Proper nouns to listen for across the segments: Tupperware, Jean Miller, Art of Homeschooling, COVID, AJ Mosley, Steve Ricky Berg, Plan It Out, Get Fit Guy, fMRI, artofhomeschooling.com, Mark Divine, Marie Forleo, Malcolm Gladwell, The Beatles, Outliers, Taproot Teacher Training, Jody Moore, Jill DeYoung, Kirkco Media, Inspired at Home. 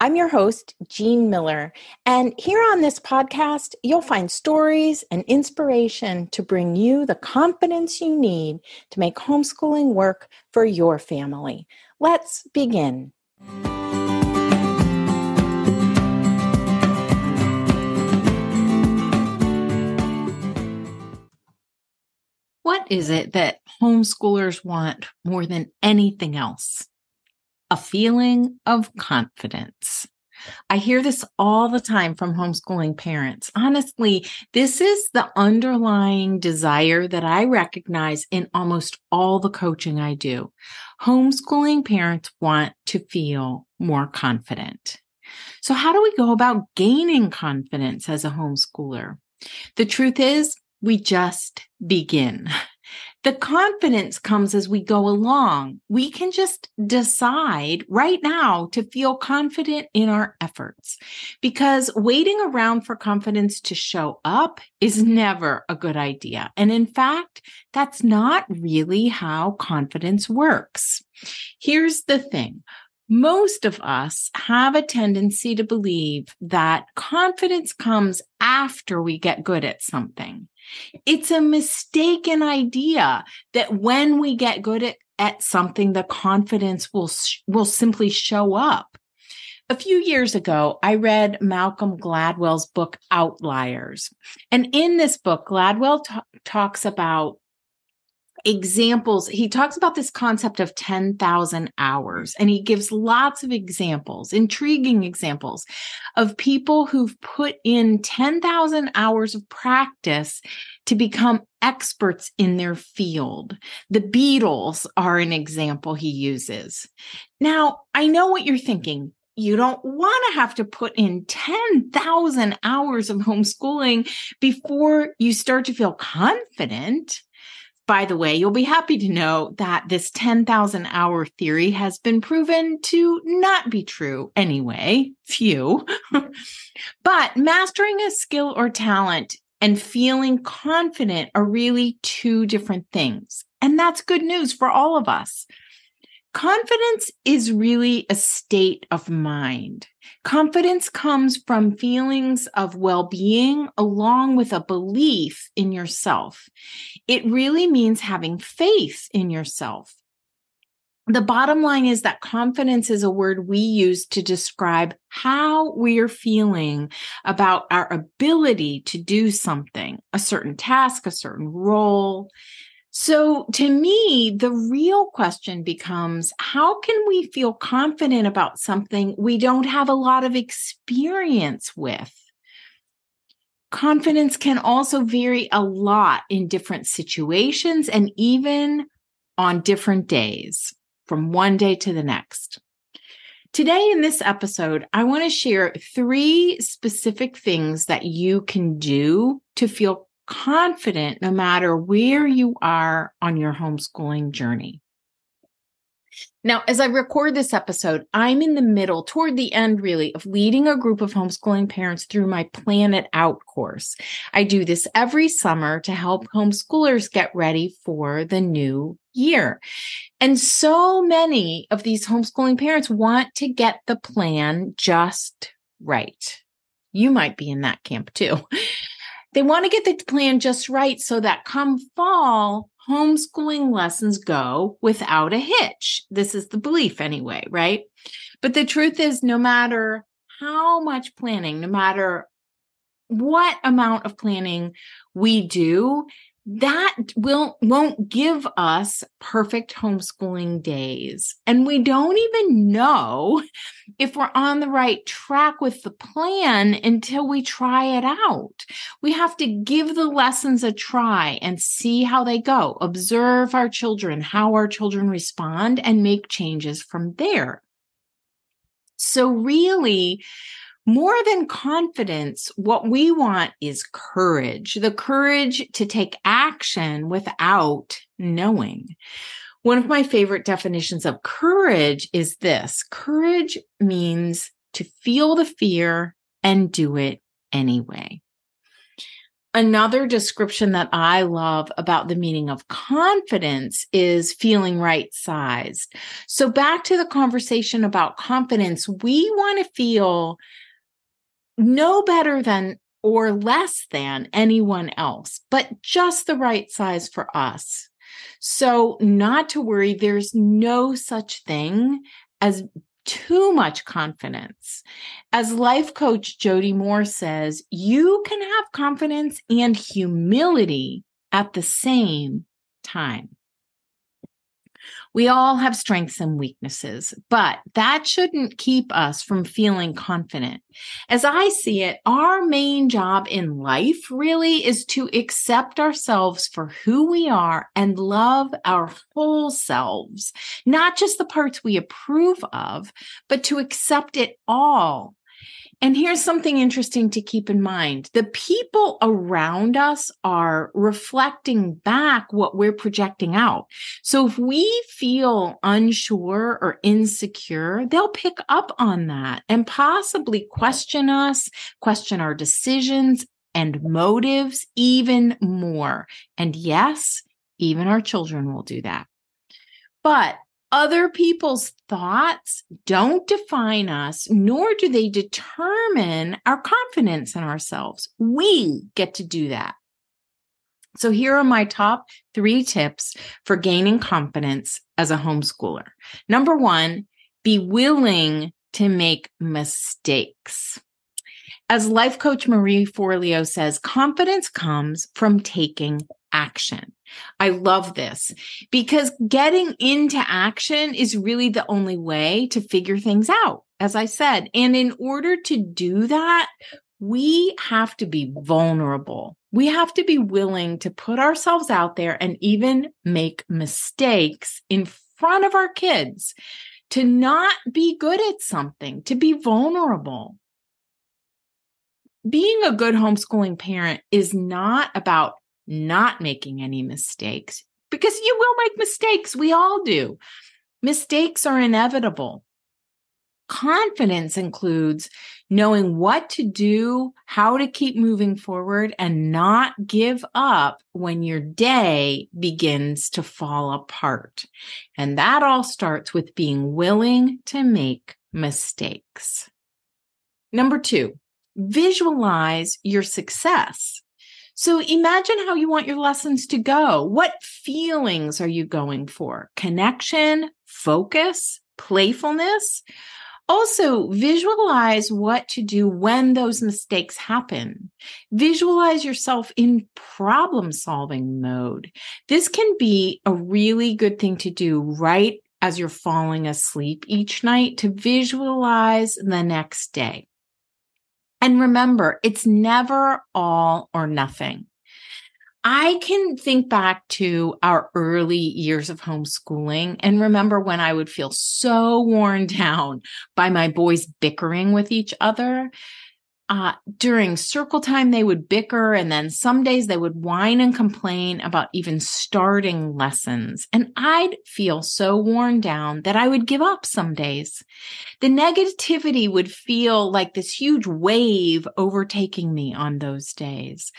I'm your host, Jean Miller, and here on this podcast, you'll find stories and inspiration to bring you the confidence you need to make homeschooling work for your family. Let's begin. What is it that homeschoolers want more than anything else? A feeling of confidence. I hear this all the time from homeschooling parents. Honestly, this is the underlying desire that I recognize in almost all the coaching I do. Homeschooling parents want to feel more confident. So how do we go about gaining confidence as a homeschooler? The truth is, we just begin. The confidence comes as we go along. We can just decide right now to feel confident in our efforts, because waiting around for confidence to show up is never a good idea. And in fact, that's not really how confidence works. Here's the thing. Most of us have a tendency to believe that confidence comes after we get good at something. It's a mistaken idea that when we get good at something, the confidence will simply show up. A few years ago, I read Malcolm Gladwell's book, Outliers. And in this book, Gladwell talks about examples. He talks about this concept of 10,000 hours, and he gives lots of examples, intriguing examples of people who've put in 10,000 hours of practice to become experts in their field. The Beatles are an example he uses. Now, I know what you're thinking. You don't want to have to put in 10,000 hours of homeschooling before you start to feel confident. By the way, you'll be happy to know that this 10,000-hour theory has been proven to not be true anyway. Phew. But mastering a skill or talent and feeling confident are really two different things. And that's good news for all of us. Confidence is really a state of mind. Confidence comes from feelings of well-being along with a belief in yourself. It really means having faith in yourself. The bottom line is that confidence is a word we use to describe how we are feeling about our ability to do something, a certain task, a certain role. So to me, the real question becomes, how can we feel confident about something we don't have a lot of experience with? Confidence can also vary a lot in different situations and even on different days, from one day to the next. Today in this episode, I want to share three specific things that you can do to feel confident no matter where you are on your homeschooling journey. Now, as I record this episode, I'm in the middle, toward the end really, of leading a group of homeschooling parents through my Plan It Out course. I do this every summer to help homeschoolers get ready for the new year. And so many of these homeschooling parents want to get the plan just right. You might be in that camp too. They want to get the plan just right so that come fall, homeschooling lessons go without a hitch. This is the belief anyway, right? But the truth is, no matter how much planning, no matter what amount of planning we do, that won't give us perfect homeschooling days. And we don't even know if we're on the right track with the plan until we try it out. We have to give the lessons a try and see how they go, observe our children, how our children respond, and make changes from there. So really, more than confidence, what we want is courage, the courage to take action without knowing. One of my favorite definitions of courage is this: courage means to feel the fear and do it anyway. Another description that I love about the meaning of confidence is feeling right-sized. So back to the conversation about confidence, we want to feel no better than or less than anyone else, but just the right size for us. So not to worry, there's no such thing as too much confidence. As life coach Jody Moore says, you can have confidence and humility at the same time. We all have strengths and weaknesses, but that shouldn't keep us from feeling confident. As I see it, our main job in life really is to accept ourselves for who we are and love our whole selves, not just the parts we approve of, but to accept it all. And here's something interesting to keep in mind. The people around us are reflecting back what we're projecting out. So if we feel unsure or insecure, they'll pick up on that and possibly question us, question our decisions and motives even more. And yes, even our children will do that. But other people's thoughts don't define us, nor do they determine our confidence in ourselves. We get to do that. So here are my top 3 tips for gaining confidence as a homeschooler. Number 1, be willing to make mistakes. As life coach Marie Forleo says, confidence comes from taking action. I love this because getting into action is really the only way to figure things out, as I said. And in order to do that, we have to be vulnerable. We have to be willing to put ourselves out there and even make mistakes in front of our kids, to not be good at something, to be vulnerable. Being a good homeschooling parent is not about not making any mistakes, because you will make mistakes. We all do. Mistakes are inevitable. Confidence includes knowing what to do, how to keep moving forward, and not give up when your day begins to fall apart. And that all starts with being willing to make mistakes. Number 2, visualize your success. So imagine how you want your lessons to go. What feelings are you going for? Connection, focus, playfulness. Also, visualize what to do when those mistakes happen. Visualize yourself in problem-solving mode. This can be a really good thing to do right as you're falling asleep each night, to visualize the next day. And remember, it's never all or nothing. I can think back to our early years of homeschooling and remember when I would feel so worn down by my boys bickering with each other. During circle time, they would bicker, and then some days they would whine and complain about even starting lessons. And I'd feel so worn down that I would give up some days. The negativity would feel like this huge wave overtaking me on those days.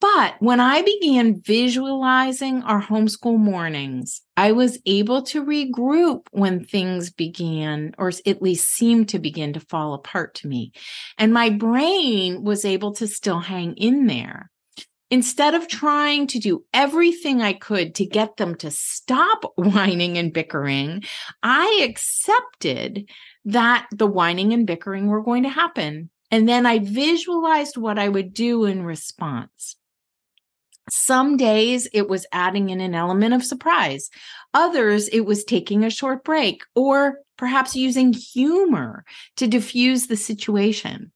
But when I began visualizing our homeschool mornings, I was able to regroup when things began, or at least seemed to begin to fall apart to me. And my brain was able to still hang in there. Instead of trying to do everything I could to get them to stop whining and bickering, I accepted that the whining and bickering were going to happen. And then I visualized what I would do in response. Some days it was adding in an element of surprise. Others, it was taking a short break or perhaps using humor to diffuse the situation.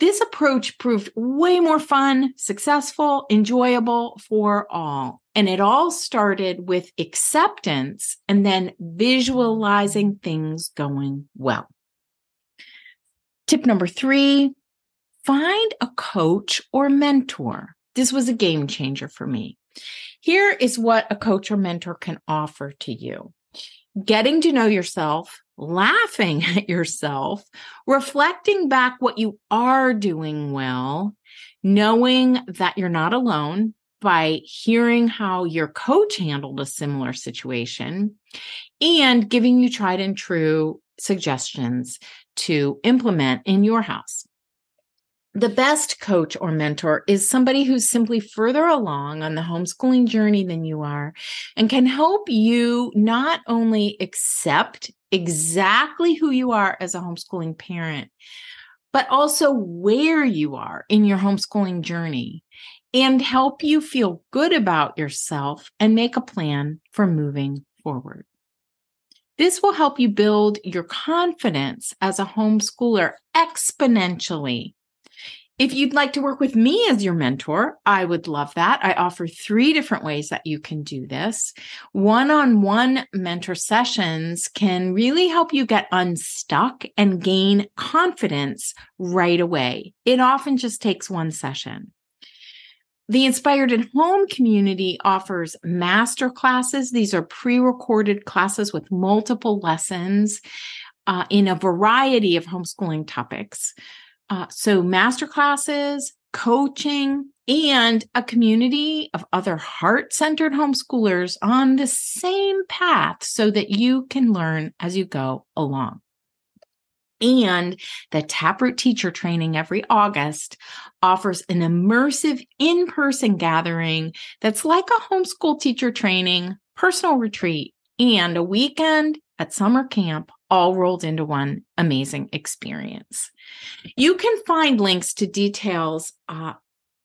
This approach proved way more fun, successful, enjoyable for all. And it all started with acceptance and then visualizing things going well. Tip number 3, find a coach or mentor. This was a game changer for me. Here is what a coach or mentor can offer to you. Getting to know yourself, laughing at yourself, reflecting back what you are doing well, knowing that you're not alone by hearing how your coach handled a similar situation, and giving you tried and true suggestions to implement in your house. The best coach or mentor is somebody who's simply further along on the homeschooling journey than you are and can help you not only accept exactly who you are as a homeschooling parent, but also where you are in your homeschooling journey and help you feel good about yourself and make a plan for moving forward. This will help you build your confidence as a homeschooler exponentially. If you'd like to work with me as your mentor, I would love that. I offer 3 different ways that you can do this. One-on-one mentor sessions can really help you get unstuck and gain confidence right away. It often just takes one session. The Inspired at Home community offers master classes. These are pre-recorded classes with multiple lessons in a variety of homeschooling topics. So master classes, coaching, and a community of other heart-centered homeschoolers on the same path so that you can learn as you go along. And the Taproot Teacher Training every August offers an immersive in-person gathering that's like a homeschool teacher training, personal retreat, and a weekend at summer camp, all rolled into one amazing experience. You can find links to details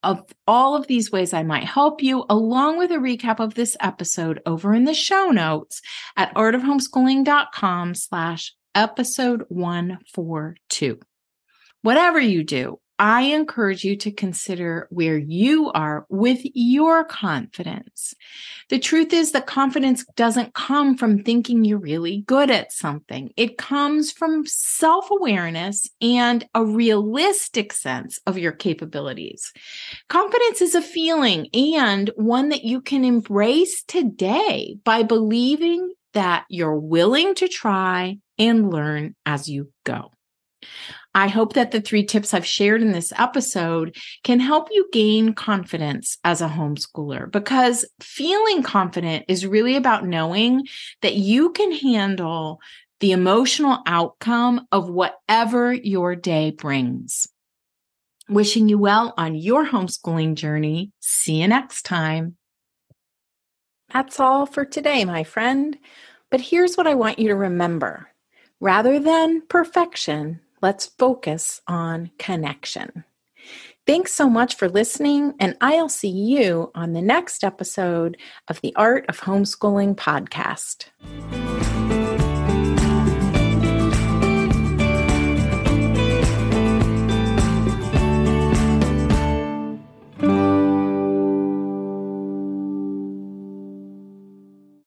of all of these ways I might help you, along with a recap of this episode over in the show notes at artofhomeschooling.com/ Episode 142. Whatever you do, I encourage you to consider where you are with your confidence. The truth is that confidence doesn't come from thinking you're really good at something. It comes from self-awareness and a realistic sense of your capabilities. Confidence is a feeling and one that you can embrace today by believing that you're willing to try and learn as you go. I hope that the 3 tips I've shared in this episode can help you gain confidence as a homeschooler, because feeling confident is really about knowing that you can handle the emotional outcome of whatever your day brings. Wishing you well on your homeschooling journey. See you next time. That's all for today, my friend. But here's what I want you to remember. Rather than perfection, let's focus on connection. Thanks so much for listening, and I'll see you on the next episode of the Art of Homeschooling podcast.